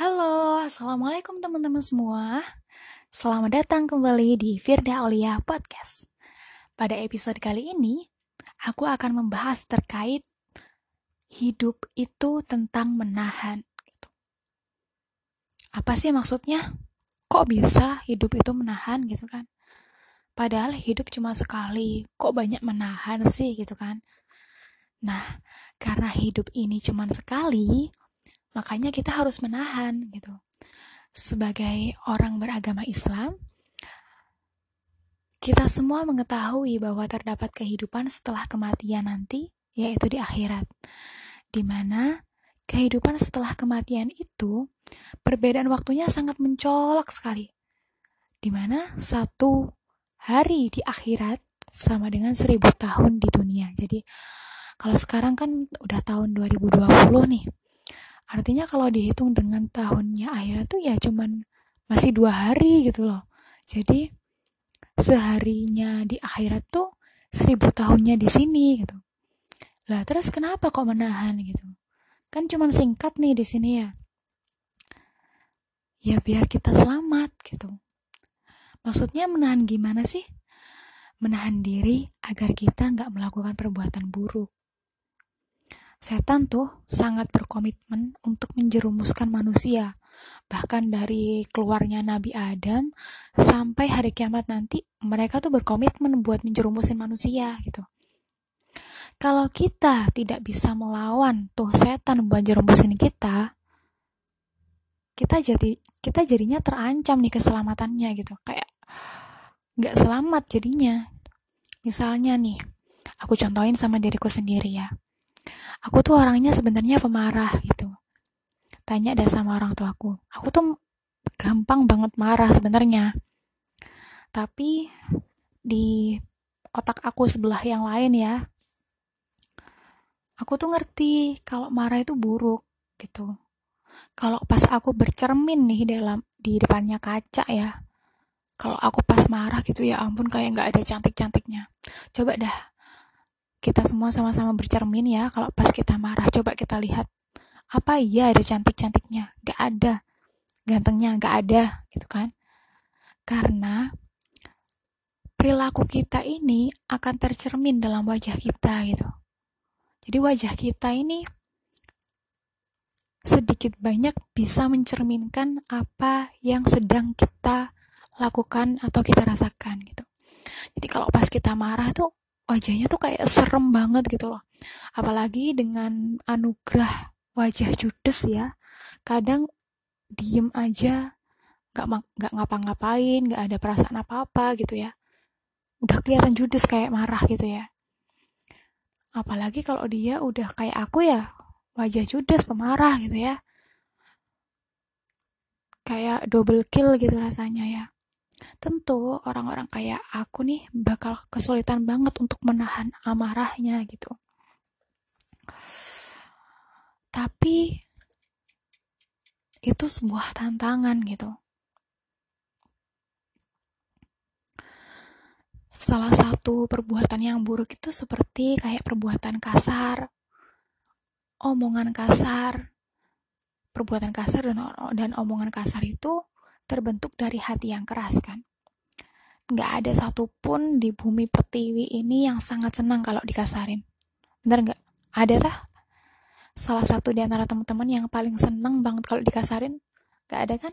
Halo, assalamualaikum teman-teman semua. Selamat datang kembali di Firda Aulia Podcast. Pada episode kali ini, aku akan membahas terkait hidup itu tentang menahan. Apa sih maksudnya? Kok bisa hidup itu menahan gitu kan? Padahal hidup cuma sekali, kok banyak menahan sih gitu kan? Nah, karena hidup ini cuma sekali, makanya kita harus menahan gitu. Sebagai orang beragama Islam, kita semua mengetahui bahwa terdapat kehidupan setelah kematian nanti, yaitu di akhirat. Di mana kehidupan setelah kematian itu, perbedaan waktunya sangat mencolok sekali. Di mana satu hari di akhirat sama dengan 1000 tahun di dunia. Jadi, kalau sekarang kan udah tahun 2020 nih. Artinya kalau dihitung dengan tahunnya akhirat tuh ya cuman masih 2 hari gitu loh. Jadi seharinya di akhirat tuh 1000 tahunnya di sini gitu. Lah terus kenapa kok menahan gitu? Kan cuman singkat nih di sini ya. Ya biar kita selamat gitu. Maksudnya menahan gimana sih? Menahan diri agar kita gak melakukan perbuatan buruk. Setan tuh sangat berkomitmen untuk menjerumuskan manusia. Bahkan dari keluarnya Nabi Adam sampai hari kiamat nanti, mereka tuh berkomitmen buat menjerumusin manusia gitu. Kalau kita tidak bisa melawan tuh setan buat jerumusin kita jadinya terancam nih keselamatannya gitu. Kayak gak selamat jadinya. Misalnya nih, aku contohin sama diriku sendiri ya. Aku tuh orangnya sebenarnya pemarah gitu. Tanya deh sama orang tuaku. Aku tuh gampang banget marah sebenarnya. Tapi di otak aku sebelah yang lain ya, aku tuh ngerti kalau marah itu buruk gitu. Kalau pas aku bercermin nih di depannya kaca ya, kalau aku pas marah gitu ya ampun kayak gak ada cantik-cantiknya. Coba dah kita semua sama-sama bercermin ya, kalau pas kita marah coba kita lihat, apa iya ada cantik-cantiknya? Gak ada. Gantengnya gak ada gitu kan. Karena perilaku kita ini akan tercermin dalam wajah kita gitu. Jadi wajah kita ini sedikit banyak bisa mencerminkan apa yang sedang kita lakukan atau kita rasakan gitu. Jadi kalau pas kita marah tuh wajahnya tuh kayak serem banget gitu loh. Apalagi dengan anugerah wajah judes ya. Kadang diem aja, gak ngapa-ngapain, gak ada perasaan apa-apa gitu ya. Udah kelihatan judes kayak marah gitu ya. Apalagi kalau dia udah kayak aku ya, wajah judes, pemarah gitu ya. Kayak double kill gitu rasanya ya. Tentu orang-orang kayak aku nih bakal kesulitan banget untuk menahan amarahnya gitu. Tapi itu sebuah tantangan gitu. Salah satu perbuatan yang buruk itu seperti kayak perbuatan kasar, omongan kasar. Perbuatan kasar dan omongan kasar itu terbentuk dari hati yang keras kan. Gak ada satupun di bumi pertiwi ini yang sangat senang kalau dikasarin. Bener gak? Ada tah? Salah satu di antara teman-teman yang paling senang banget kalau dikasarin. Gak ada kan?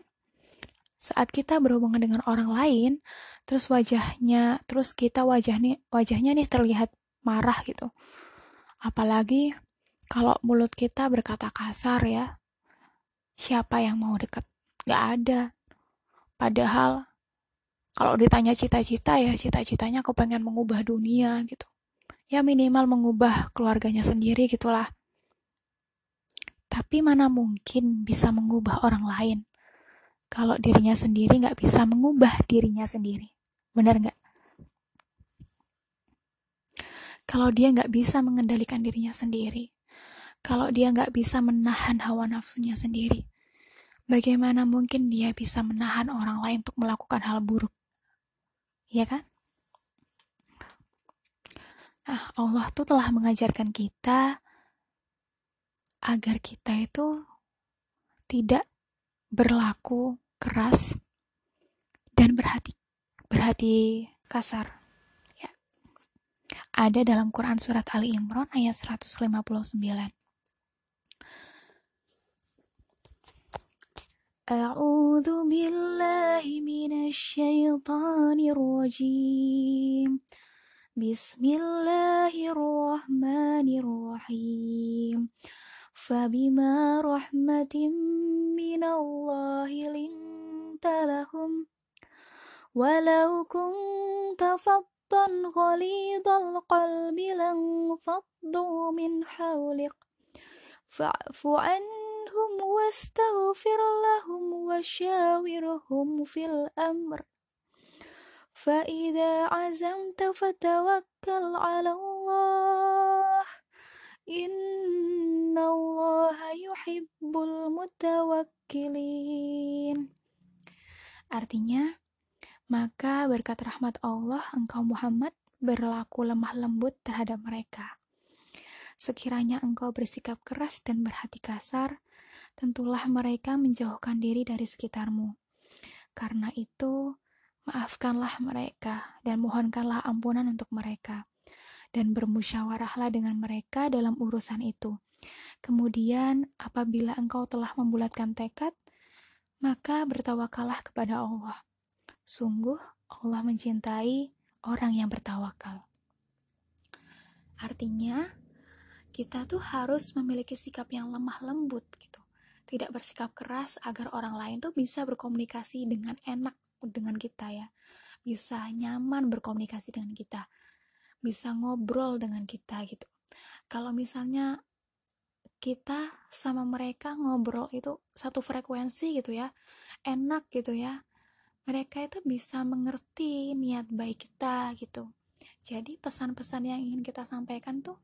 Saat kita berhubungan dengan orang lain, terus wajahnya nih terlihat marah gitu. Apalagi kalau mulut kita berkata kasar ya. Siapa yang mau deket? Gak ada. Padahal kalau ditanya cita-cita ya, cita-citanya aku pengen mengubah dunia gitu. Ya minimal mengubah keluarganya sendiri gitulah. Tapi mana mungkin bisa mengubah orang lain kalau dirinya sendiri nggak bisa mengubah dirinya sendiri. Benar nggak? Kalau dia nggak bisa mengendalikan dirinya sendiri, kalau dia nggak bisa menahan hawa nafsunya sendiri, bagaimana mungkin dia bisa menahan orang lain untuk melakukan hal buruk? Iya kan? Nah, Allah tuh telah mengajarkan kita agar kita itu tidak berlaku keras dan berhati kasar. Ya. Ada dalam Quran surat Ali Imran ayat 159. A'udzu billahi minasyaitonir rajim. Bismillahirrahmanirrahim. Fabima rahmatin minallahi linta lahum. Walau kunta faddan ghalidal qalbi lanfaddu min hawliq. Fa'fu anhum wastaghfir lahum wasyawirhum fil amr. Fa'idha azamta fatawakkal ala Allah. Innallaha yuhibbul mutawakkilin. Artinya, maka berkat rahmat Allah, engkau Muhammad berlaku lemah lembut terhadap mereka. Sekiranya engkau bersikap keras dan berhati kasar, tentulah mereka menjauhkan diri dari sekitarmu. Karena itu, maafkanlah mereka dan mohonkanlah ampunan untuk mereka, dan bermusyawarahlah dengan mereka dalam urusan itu. Kemudian, apabila engkau telah membulatkan tekad, maka bertawakallah kepada Allah. Sungguh, Allah mencintai orang yang bertawakal. Artinya, kita tuh harus memiliki sikap yang lemah lembut gitu. Tidak bersikap keras agar orang lain tuh bisa berkomunikasi dengan enak dengan kita ya, bisa nyaman berkomunikasi dengan kita, bisa ngobrol dengan kita gitu. Kalau misalnya kita sama mereka ngobrol itu satu frekuensi gitu ya, enak gitu ya, mereka itu bisa mengerti niat baik kita gitu. Jadi pesan-pesan yang ingin kita sampaikan tuh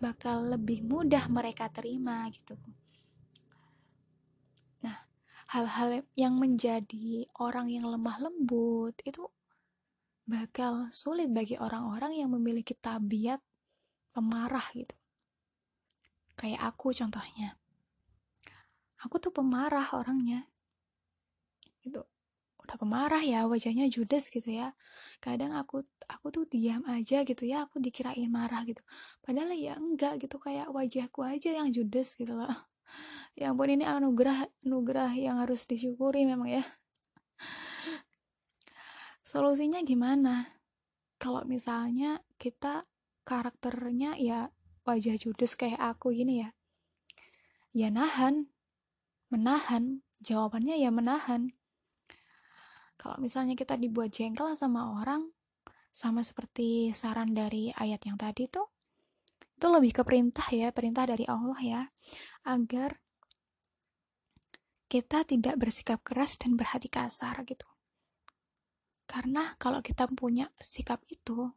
bakal lebih mudah mereka terima gitu. Hal-hal yang menjadi orang yang lemah lembut itu bakal sulit bagi orang-orang yang memiliki tabiat pemarah gitu. Kayak aku contohnya. Aku tuh pemarah orangnya. Gitu. Udah pemarah ya, wajahnya judes gitu ya. Kadang aku tuh diam aja gitu ya, aku dikirain marah gitu. Padahal ya enggak gitu, kayak wajahku aja yang judes gitu loh. Ya ampun, ini anugerah yang harus disyukuri memang ya. Solusinya gimana? Kalau misalnya kita karakternya ya wajah judes kayak aku gini ya. Ya menahan, jawabannya ya menahan. Kalau misalnya kita dibuat jengkel sama orang, sama seperti saran dari ayat yang tadi tuh, itu lebih ke perintah ya, perintah dari Allah ya, agar kita tidak bersikap keras dan berhati kasar gitu. Karena kalau kita punya sikap itu,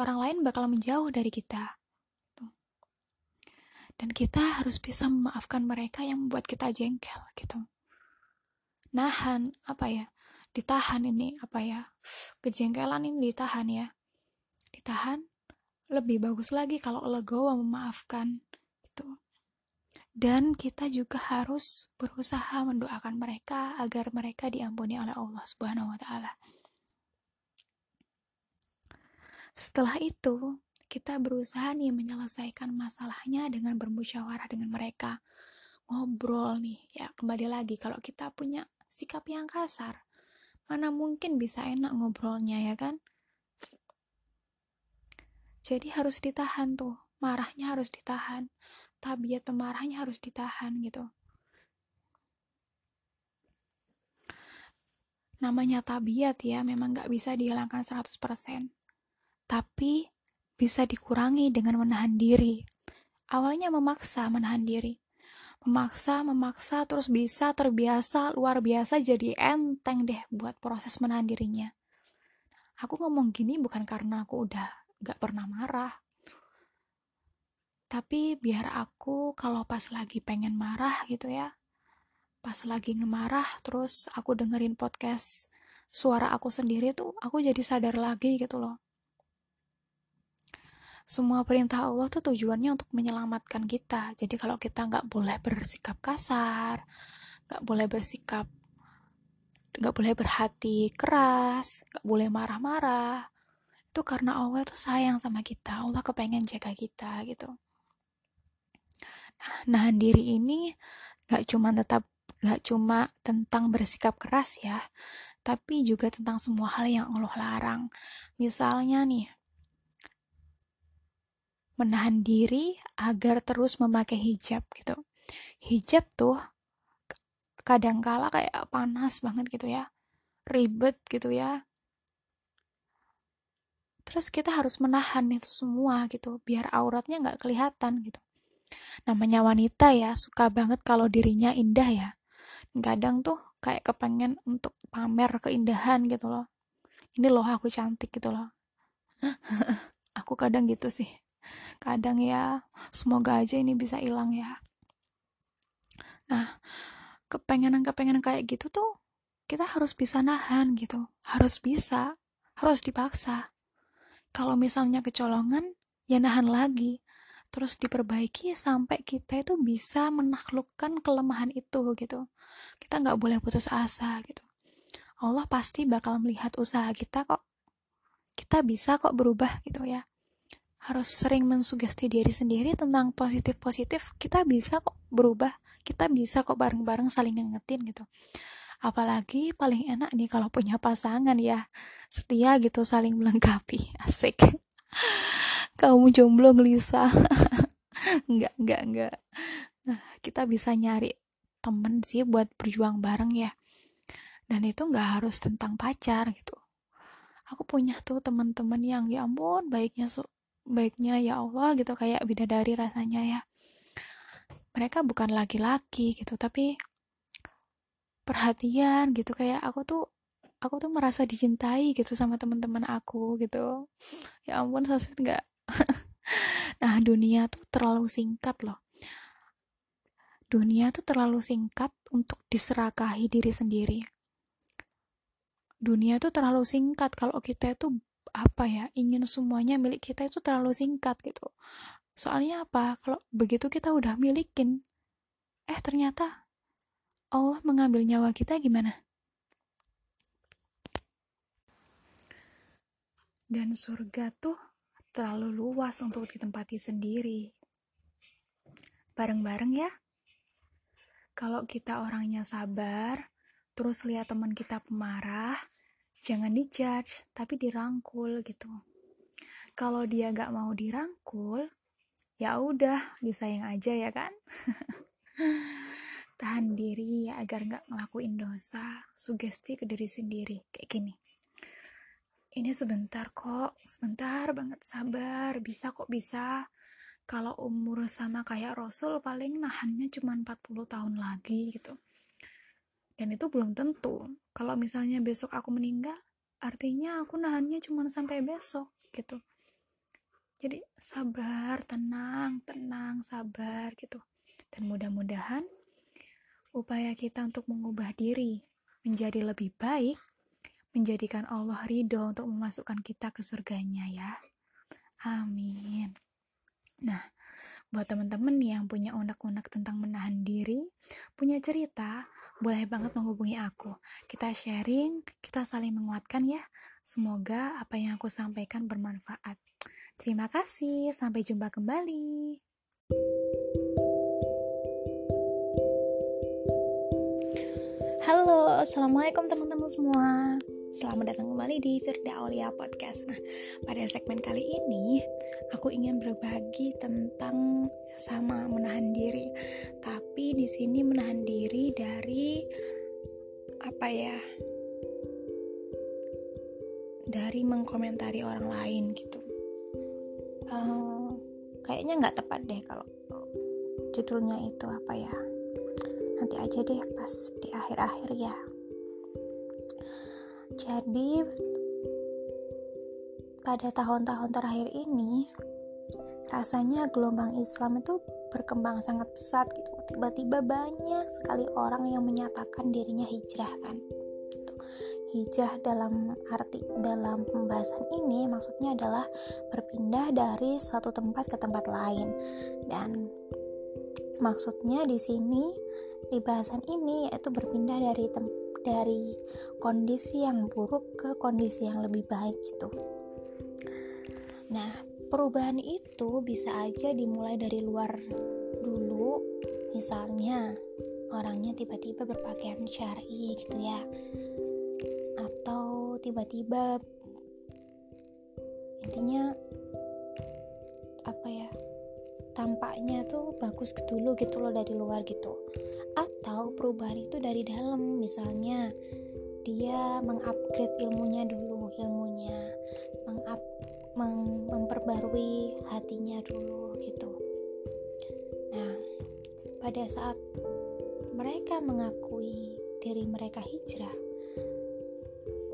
orang lain bakal menjauh dari kita. Dan kita harus bisa memaafkan mereka yang membuat kita jengkel gitu. Nahan, ditahan ini, kejengkelan ini ditahan ya. Ditahan, lebih bagus lagi kalau legowo memaafkan gitu. Dan kita juga harus berusaha mendoakan mereka agar mereka diampuni oleh Allah Subhanahu wa taala. Setelah itu, kita berusaha nih menyelesaikan masalahnya dengan bermusyawarah dengan mereka. Ngobrol nih, ya kembali lagi kalau kita punya sikap yang kasar, mana mungkin bisa enak ngobrolnya ya kan? Jadi harus ditahan tuh, marahnya harus ditahan. Tabiat pemarahnya harus ditahan gitu. Namanya tabiat ya, memang gak bisa dihilangkan 100%. Tapi bisa dikurangi dengan menahan diri. Awalnya memaksa menahan diri. Memaksa terus bisa terbiasa, luar biasa, jadi enteng deh buat proses menahan dirinya. Aku ngomong gini bukan karena aku udah gak pernah marah. Tapi biar aku kalau pas lagi pengen marah gitu ya, pas lagi ngemarah, terus aku dengerin podcast suara aku sendiri tuh, aku jadi sadar lagi gitu loh. Semua perintah Allah tuh tujuannya untuk menyelamatkan kita. Jadi kalau kita nggak boleh bersikap kasar, gak boleh bersikap, gak boleh berhati keras, gak boleh marah-marah. Itu karena Allah tuh sayang sama kita, Allah kepengen jaga kita gitu. Nahan diri ini gak cuma tentang bersikap keras ya, tapi juga tentang semua hal yang Allah larang. Misalnya nih, menahan diri agar terus memakai hijab gitu. Hijab tuh kadangkala kayak panas banget gitu ya, ribet gitu ya. Terus kita harus menahan itu semua gitu, biar auratnya nggak kelihatan gitu. Namanya wanita ya, suka banget kalau dirinya indah ya. Kadang tuh kayak kepengen untuk pamer keindahan gitu loh. Ini loh aku cantik gitu loh. Aku kadang gitu sih. Kadang ya, semoga aja ini bisa hilang ya. Nah, kepengenan kayak gitu tuh kita harus bisa nahan gitu. Harus dipaksa. Kalau misalnya kecolongan, ya nahan lagi. Terus diperbaiki sampai kita itu bisa menaklukkan kelemahan itu gitu. Kita nggak boleh putus asa gitu. Allah pasti bakal melihat usaha kita kok. Kita bisa kok berubah gitu ya. Harus sering mensugesti diri sendiri tentang positif-positif. Kita bisa kok berubah. Kita bisa kok bareng-bareng saling ngingetin gitu. Apalagi paling enak nih kalau punya pasangan ya, setia gitu, saling melengkapi. Asik. Kamu jomblo gelisah. Enggak. Nah, kita bisa nyari temen sih buat berjuang bareng ya, dan itu gak harus tentang pacar gitu. Aku punya tuh teman-teman yang ya ampun baiknya ya Allah gitu, kayak bidadari rasanya ya. Mereka bukan laki-laki gitu, tapi perhatian gitu. Kayak aku tuh merasa dicintai gitu sama teman-teman aku gitu. Ya ampun, sasut nggak. Nah, dunia tuh terlalu singkat untuk diserakahi diri sendiri. Dunia tuh terlalu singkat kalau kita itu ingin semuanya milik kita itu terlalu singkat gitu. Soalnya apa, kalau begitu kita udah milikin, ternyata Allah mengambil nyawa kita gimana? Dan surga tuh terlalu luas untuk ditempati sendiri. Bareng-bareng ya. Kalau kita orangnya sabar, terus lihat teman kita pemarah, jangan dijudge, tapi dirangkul gitu. Kalau dia gak mau dirangkul, ya udah, disayang aja ya kan? Tahan diri ya, agar gak ngelakuin dosa. Sugesti ke diri sendiri kayak gini, ini sebentar kok, sebentar banget, sabar, bisa kok, bisa. Kalau umur sama kayak Rasul paling nahannya cuma 40 tahun lagi gitu, dan itu belum tentu. Kalau misalnya besok aku meninggal, artinya aku nahannya cuma sampai besok gitu. Jadi sabar, tenang, sabar gitu. Dan mudah-mudahan upaya kita untuk mengubah diri menjadi lebih baik menjadikan Allah ridho untuk memasukkan kita ke surganya ya. Amin. Nah, buat teman-teman yang punya unek-unek tentang menahan diri, punya cerita, boleh banget menghubungi aku. Kita sharing, kita saling menguatkan ya. Semoga apa yang aku sampaikan bermanfaat. Terima kasih, sampai jumpa kembali. Halo, assalamualaikum teman-teman semua. Selamat datang kembali di Firda Aulia Podcast. Nah, pada segmen kali ini aku ingin berbagi tentang sama menahan diri. Tapi di sini menahan diri dari dari mengkomentari orang lain gitu. Kayaknya nggak tepat deh kalau judulnya itu Nanti aja deh pas di akhir-akhir ya. Jadi pada tahun-tahun terakhir ini rasanya gelombang Islam itu berkembang sangat pesat gitu. Tiba-tiba banyak sekali orang yang menyatakan dirinya hijrah kan. Hijrah dalam arti dalam pembahasan ini maksudnya adalah berpindah dari suatu tempat ke tempat lain, dan maksudnya di sini di bahasan ini, yaitu berpindah dari kondisi yang buruk ke kondisi yang lebih baik gitu. Nah, perubahan itu bisa aja dimulai dari luar dulu, misalnya orangnya tiba-tiba berpakaian syar'i gitu ya, atau tiba-tiba intinya apa ya, tampaknya tuh bagus dulu gitu loh dari luar gitu. Atau perubahan itu dari dalam, misalnya dia mengupgrade ilmunya dulu, memperbarui hatinya dulu gitu. Nah, pada saat mereka mengakui diri mereka hijrah,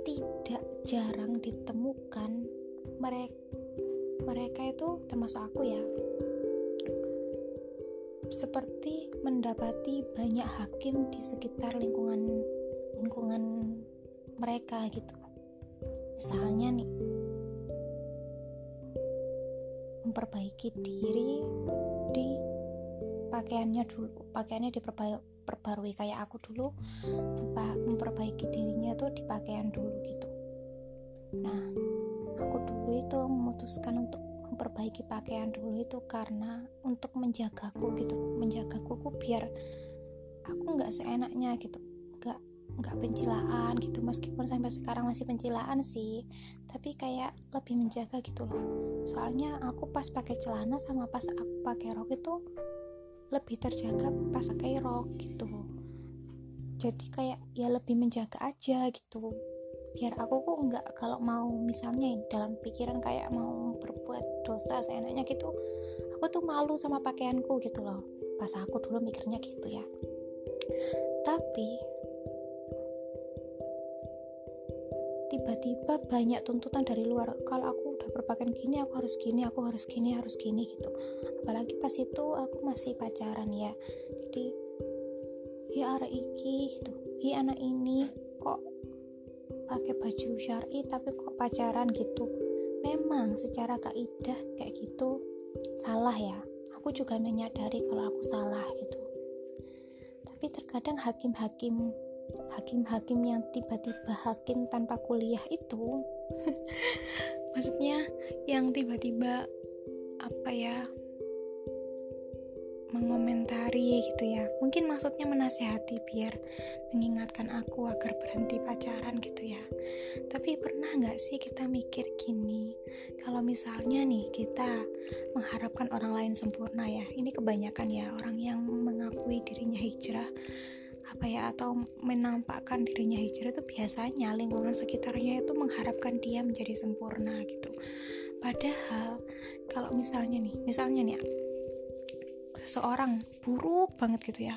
tidak jarang ditemukan mereka itu, termasuk aku ya, seperti mendapati banyak hakim di sekitar lingkungan mereka gitu. Misalnya nih, memperbaiki diri di pakaiannya dulu, pakaiannya diperbarui kayak aku dulu, memperbaiki dirinya tuh di pakaian dulu gitu. Nah, aku dulu itu memutuskan untuk memperbaiki pakaian dulu itu karena untuk menjagaku gitu, menjagaku biar aku nggak seenaknya gitu, nggak pencilaan gitu. Meskipun sampai sekarang masih pencilaan sih, tapi kayak lebih menjaga gitu loh. Soalnya aku pas pakai celana sama pas aku pakai rok itu lebih terjaga pas pakai rok gitu. Jadi kayak ya lebih menjaga aja gitu, biar aku kok enggak, kalau mau misalnya dalam pikiran kayak mau berbuat dosa seenaknya gitu, aku tuh malu sama pakaianku gitu loh. Pas aku dulu mikirnya gitu ya. Tapi tiba-tiba banyak tuntutan dari luar, kalau aku udah berpakaian gini aku harus gini, aku harus gini gitu. Apalagi pas itu aku masih pacaran ya, jadi ya arek iki gitu, ya anak ini kok pakai baju syar'i tapi kok pacaran gitu. Memang secara kaidah kayak gitu salah ya, aku juga menyadari kalau aku salah gitu. Tapi terkadang hakim yang tiba-tiba hakim tanpa kuliah itu maksudnya yang tiba-tiba apa ya, mengomentari gitu ya, mungkin maksudnya menasihati biar mengingatkan aku agar berhenti pacaran gitu ya. Tapi pernah gak sih kita mikir gini, kalau misalnya nih kita mengharapkan orang lain sempurna ya, ini kebanyakan ya orang yang mengakui dirinya hijrah apa ya, atau menampakkan dirinya hijrah itu biasanya lingkungan sekitarnya itu mengharapkan dia menjadi sempurna gitu. Padahal kalau misalnya nih seseorang buruk banget gitu ya,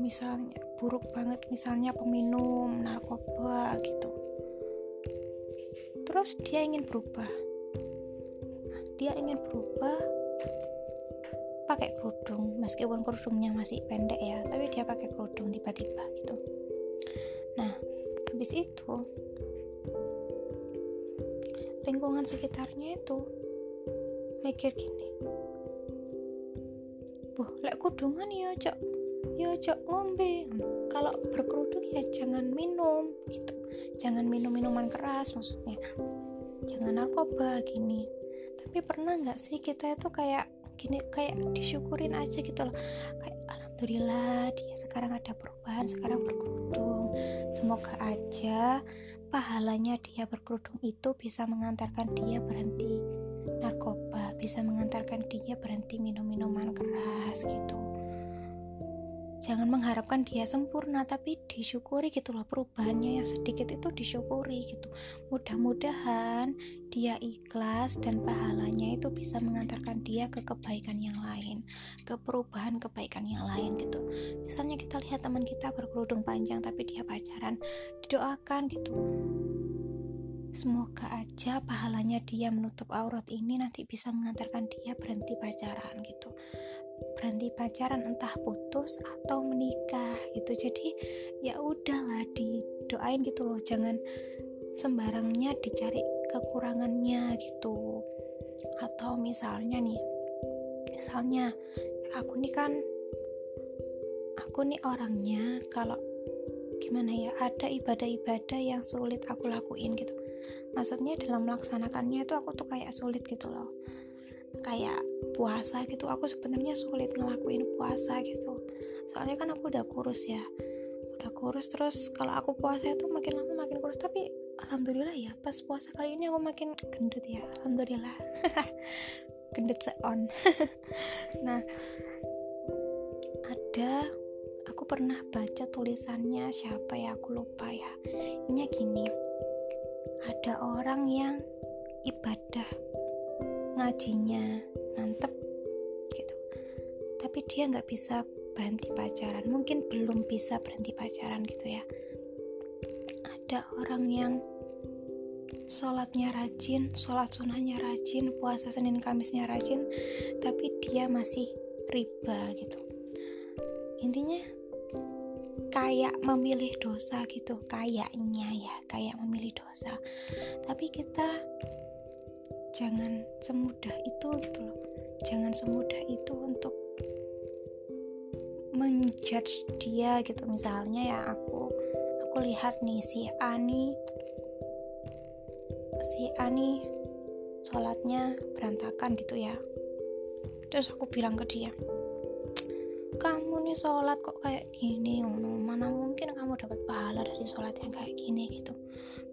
misalnya buruk banget, misalnya peminum narkoba gitu, terus dia ingin berubah, pakai kerudung, meskipun kerudungnya masih pendek ya, tapi dia pakai kerudung tiba-tiba gitu. Nah, habis itu lingkungan sekitarnya itu mikir gini, wah, lek kudungan ya cok ngombe, kalau berkerudung ya jangan minum gitu, jangan minum-minuman keras, maksudnya jangan narkoba gini. Tapi pernah nggak sih kita itu kayak gini, kayak disyukurin aja gitu loh, kayak alhamdulillah dia sekarang ada perubahan, sekarang berkerudung, semoga aja pahalanya dia berkerudung itu bisa mengantarkan dia berhenti narkoba, bisa mengantarkan dia berhenti minum-minuman keras gitu. Jangan mengharapkan dia sempurna, tapi disyukuri gitu loh, perubahannya yang sedikit itu disyukuri gitu. Mudah-mudahan dia ikhlas dan pahalanya itu bisa mengantarkan dia ke kebaikan yang lain, ke perubahan kebaikan yang lain gitu. Misalnya kita lihat teman kita berkerudung panjang tapi dia pacaran, didoakan gitu, semoga aja pahalanya dia menutup aurat ini nanti bisa mengantarkan dia berhenti pacaran gitu, berhenti pacaran entah putus atau menikah gitu. Jadi ya udahlah, didoain gitu loh, jangan sembarangnya dicari kekurangannya gitu. Atau misalnya aku nih kan aku nih orangnya kalau gimana ya, ada ibadah-ibadah yang sulit aku lakuin gitu. Maksudnya dalam melaksanakannya itu aku tuh kayak sulit gitu loh. Kayak puasa gitu, aku sebenarnya sulit ngelakuin puasa gitu. Soalnya kan aku udah kurus ya. Udah kurus, terus kalau aku puasa itu makin lama makin kurus. Tapi alhamdulillah ya, pas puasa kali ini aku makin gendut ya. Alhamdulillah. Gendut seon. Nah, ada, aku pernah baca tulisannya siapa ya, aku lupa ya. Ini gini, ada orang yang ibadah ngajinya mantep gitu, tapi dia nggak bisa berhenti pacaran, mungkin belum bisa berhenti pacaran gitu ya. Ada orang yang sholatnya rajin, sholat sunahnya rajin, puasa Senin Kamisnya rajin, tapi dia masih riba gitu. Intinya kayak memilih dosa gitu, kayaknya ya, kayak memilih dosa. Tapi kita jangan semudah itu gitu loh, jangan semudah itu untuk menjudge dia gitu. Misalnya ya, aku lihat nih si Ani sholatnya berantakan gitu ya, terus aku bilang ke dia, kamu nih sholat kok kayak gini, mana mungkin kamu dapat pahala dari sholat yang kayak gini gitu.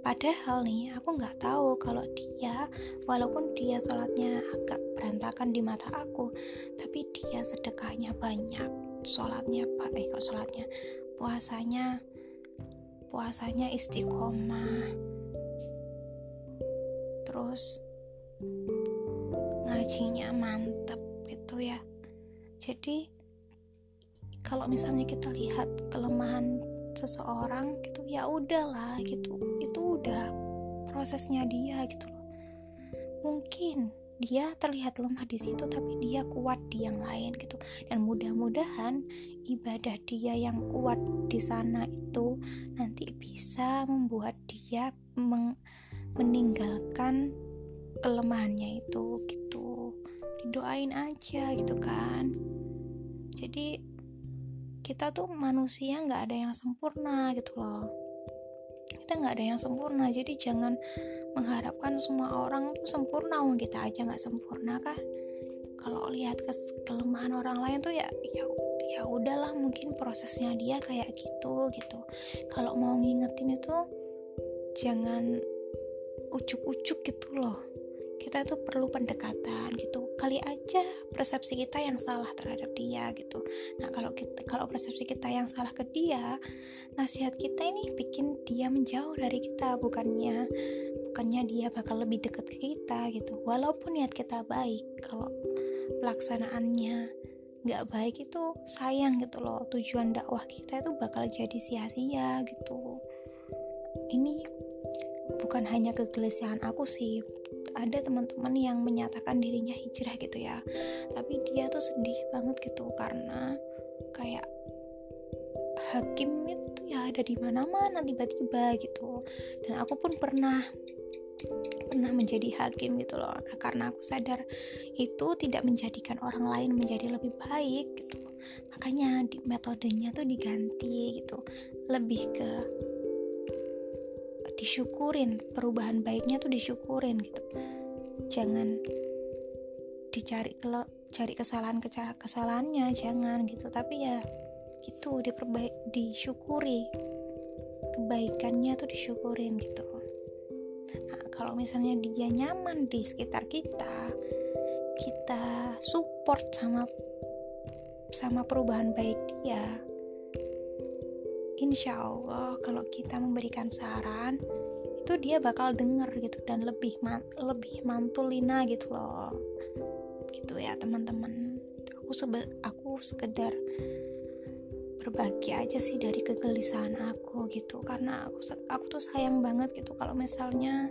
Padahal nih aku nggak tahu kalau dia, walaupun dia sholatnya agak berantakan di mata aku, tapi dia sedekahnya banyak, puasanya istiqomah, terus ngajinya mantep gitu ya. Jadi kalau misalnya kita lihat kelemahan seseorang gitu, ya udahlah gitu, itu udah prosesnya dia gitu loh. Mungkin dia terlihat lemah di situ, tapi dia kuat di yang lain gitu. Dan mudah-mudahan ibadah dia yang kuat di sana itu nanti bisa membuat dia meninggalkan kelemahannya itu gitu. Didoain aja gitu kan. Jadi kita tuh manusia nggak ada yang sempurna gitu loh, kita nggak ada yang sempurna. Jadi jangan mengharapkan semua orang tuh sempurna, kita aja nggak sempurna kan. Kalau lihat kelemahan orang lain tuh ya udahlah, mungkin prosesnya dia kayak gitu. Kalau mau ngingetin itu jangan ujuk-ujuk gitu loh, kita tuh perlu pendekatan gitu. Kali aja persepsi kita yang salah terhadap dia gitu. Nah, kalau persepsi kita yang salah ke dia, nasihat kita ini bikin dia menjauh dari kita, bukannya dia bakal lebih dekat ke kita gitu. Walaupun niat kita baik, kalau pelaksanaannya nggak baik itu sayang gitu loh. Tujuan dakwah kita itu bakal jadi sia-sia gitu. Ini bukan hanya kegelisahan aku sih, ada teman-teman yang menyatakan dirinya hijrah gitu ya, tapi dia tuh sedih banget gitu karena kayak hakim itu ya ada di mana-mana tiba-tiba gitu. Dan aku pun pernah menjadi hakim gitu loh. Nah, karena aku sadar itu tidak menjadikan orang lain menjadi lebih baik gitu, makanya metodenya tuh diganti gitu, lebih ke disyukurin, perubahan baiknya tuh disyukurin gitu. Jangan cari kesalahannya, jangan gitu. Tapi ya gitu, disyukuri. Kebaikannya tuh disyukurin gitu. Nah, kalau misalnya dia nyaman di sekitar kita, kita support sama perubahan baik dia. Insya Allah kalau kita memberikan saran itu dia bakal denger gitu, dan lebih mantulina gitu loh gitu ya teman-teman. Aku sekedar berbagi aja sih dari kegelisahan aku gitu, karena aku tuh sayang banget gitu kalau misalnya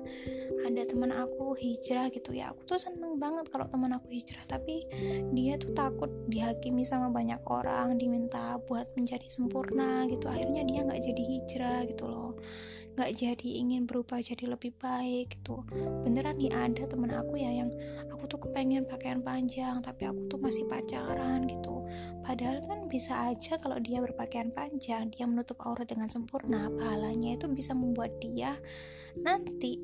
ada teman aku hijrah gitu ya. Aku tuh seneng banget kalau teman aku hijrah, tapi dia tuh takut dihakimi sama banyak orang, diminta buat menjadi sempurna gitu, akhirnya dia nggak jadi hijrah gitu loh. gak jadi ingin berubah jadi lebih baik gitu. Beneran nih ada temen aku ya yang aku tuh kepengen pakaian panjang tapi aku tuh masih pacaran gitu. Padahal kan bisa aja kalau dia berpakaian panjang, dia menutup aurat dengan sempurna, pahalanya itu bisa membuat dia nanti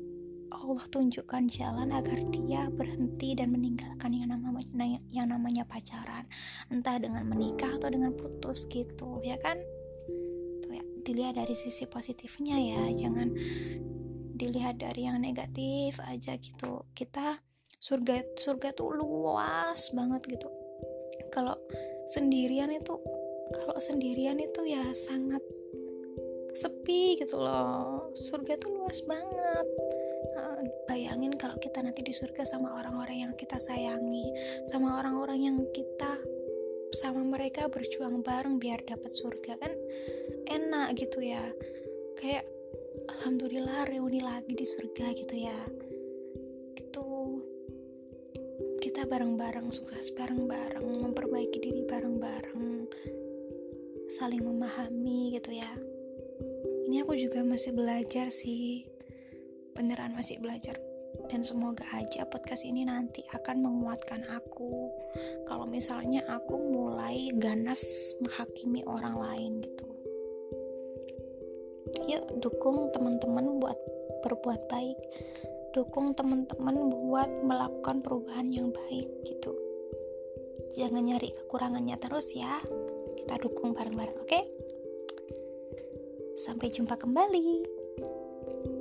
Allah tunjukkan jalan agar dia berhenti dan meninggalkan yang namanya pacaran, entah dengan menikah atau dengan putus gitu ya kan. Dilihat dari sisi positifnya ya, jangan dilihat dari yang negatif aja gitu. Kita surga tuh luas banget gitu. Kalau sendirian itu ya sangat sepi gitu loh. Surga tuh luas banget. Bayangin kalau kita nanti di surga sama orang-orang yang kita sayangi, sama orang-orang yang kita sama mereka berjuang bareng biar dapat surga, kan enak gitu ya, kayak alhamdulillah reuni lagi di surga gitu ya. Itu kita bareng-bareng sukses bareng-bareng, memperbaiki diri bareng-bareng, saling memahami gitu ya. Ini aku juga masih belajar sih, beneran masih belajar, dan semoga aja podcast ini nanti akan menguatkan aku kalau misalnya aku mulai ganas menghakimi orang lain gitu. Yuk dukung teman-teman buat berbuat baik, dukung teman-teman buat melakukan perubahan yang baik gitu. Jangan nyari kekurangannya terus ya, kita dukung bareng-bareng, oke? Sampai jumpa kembali.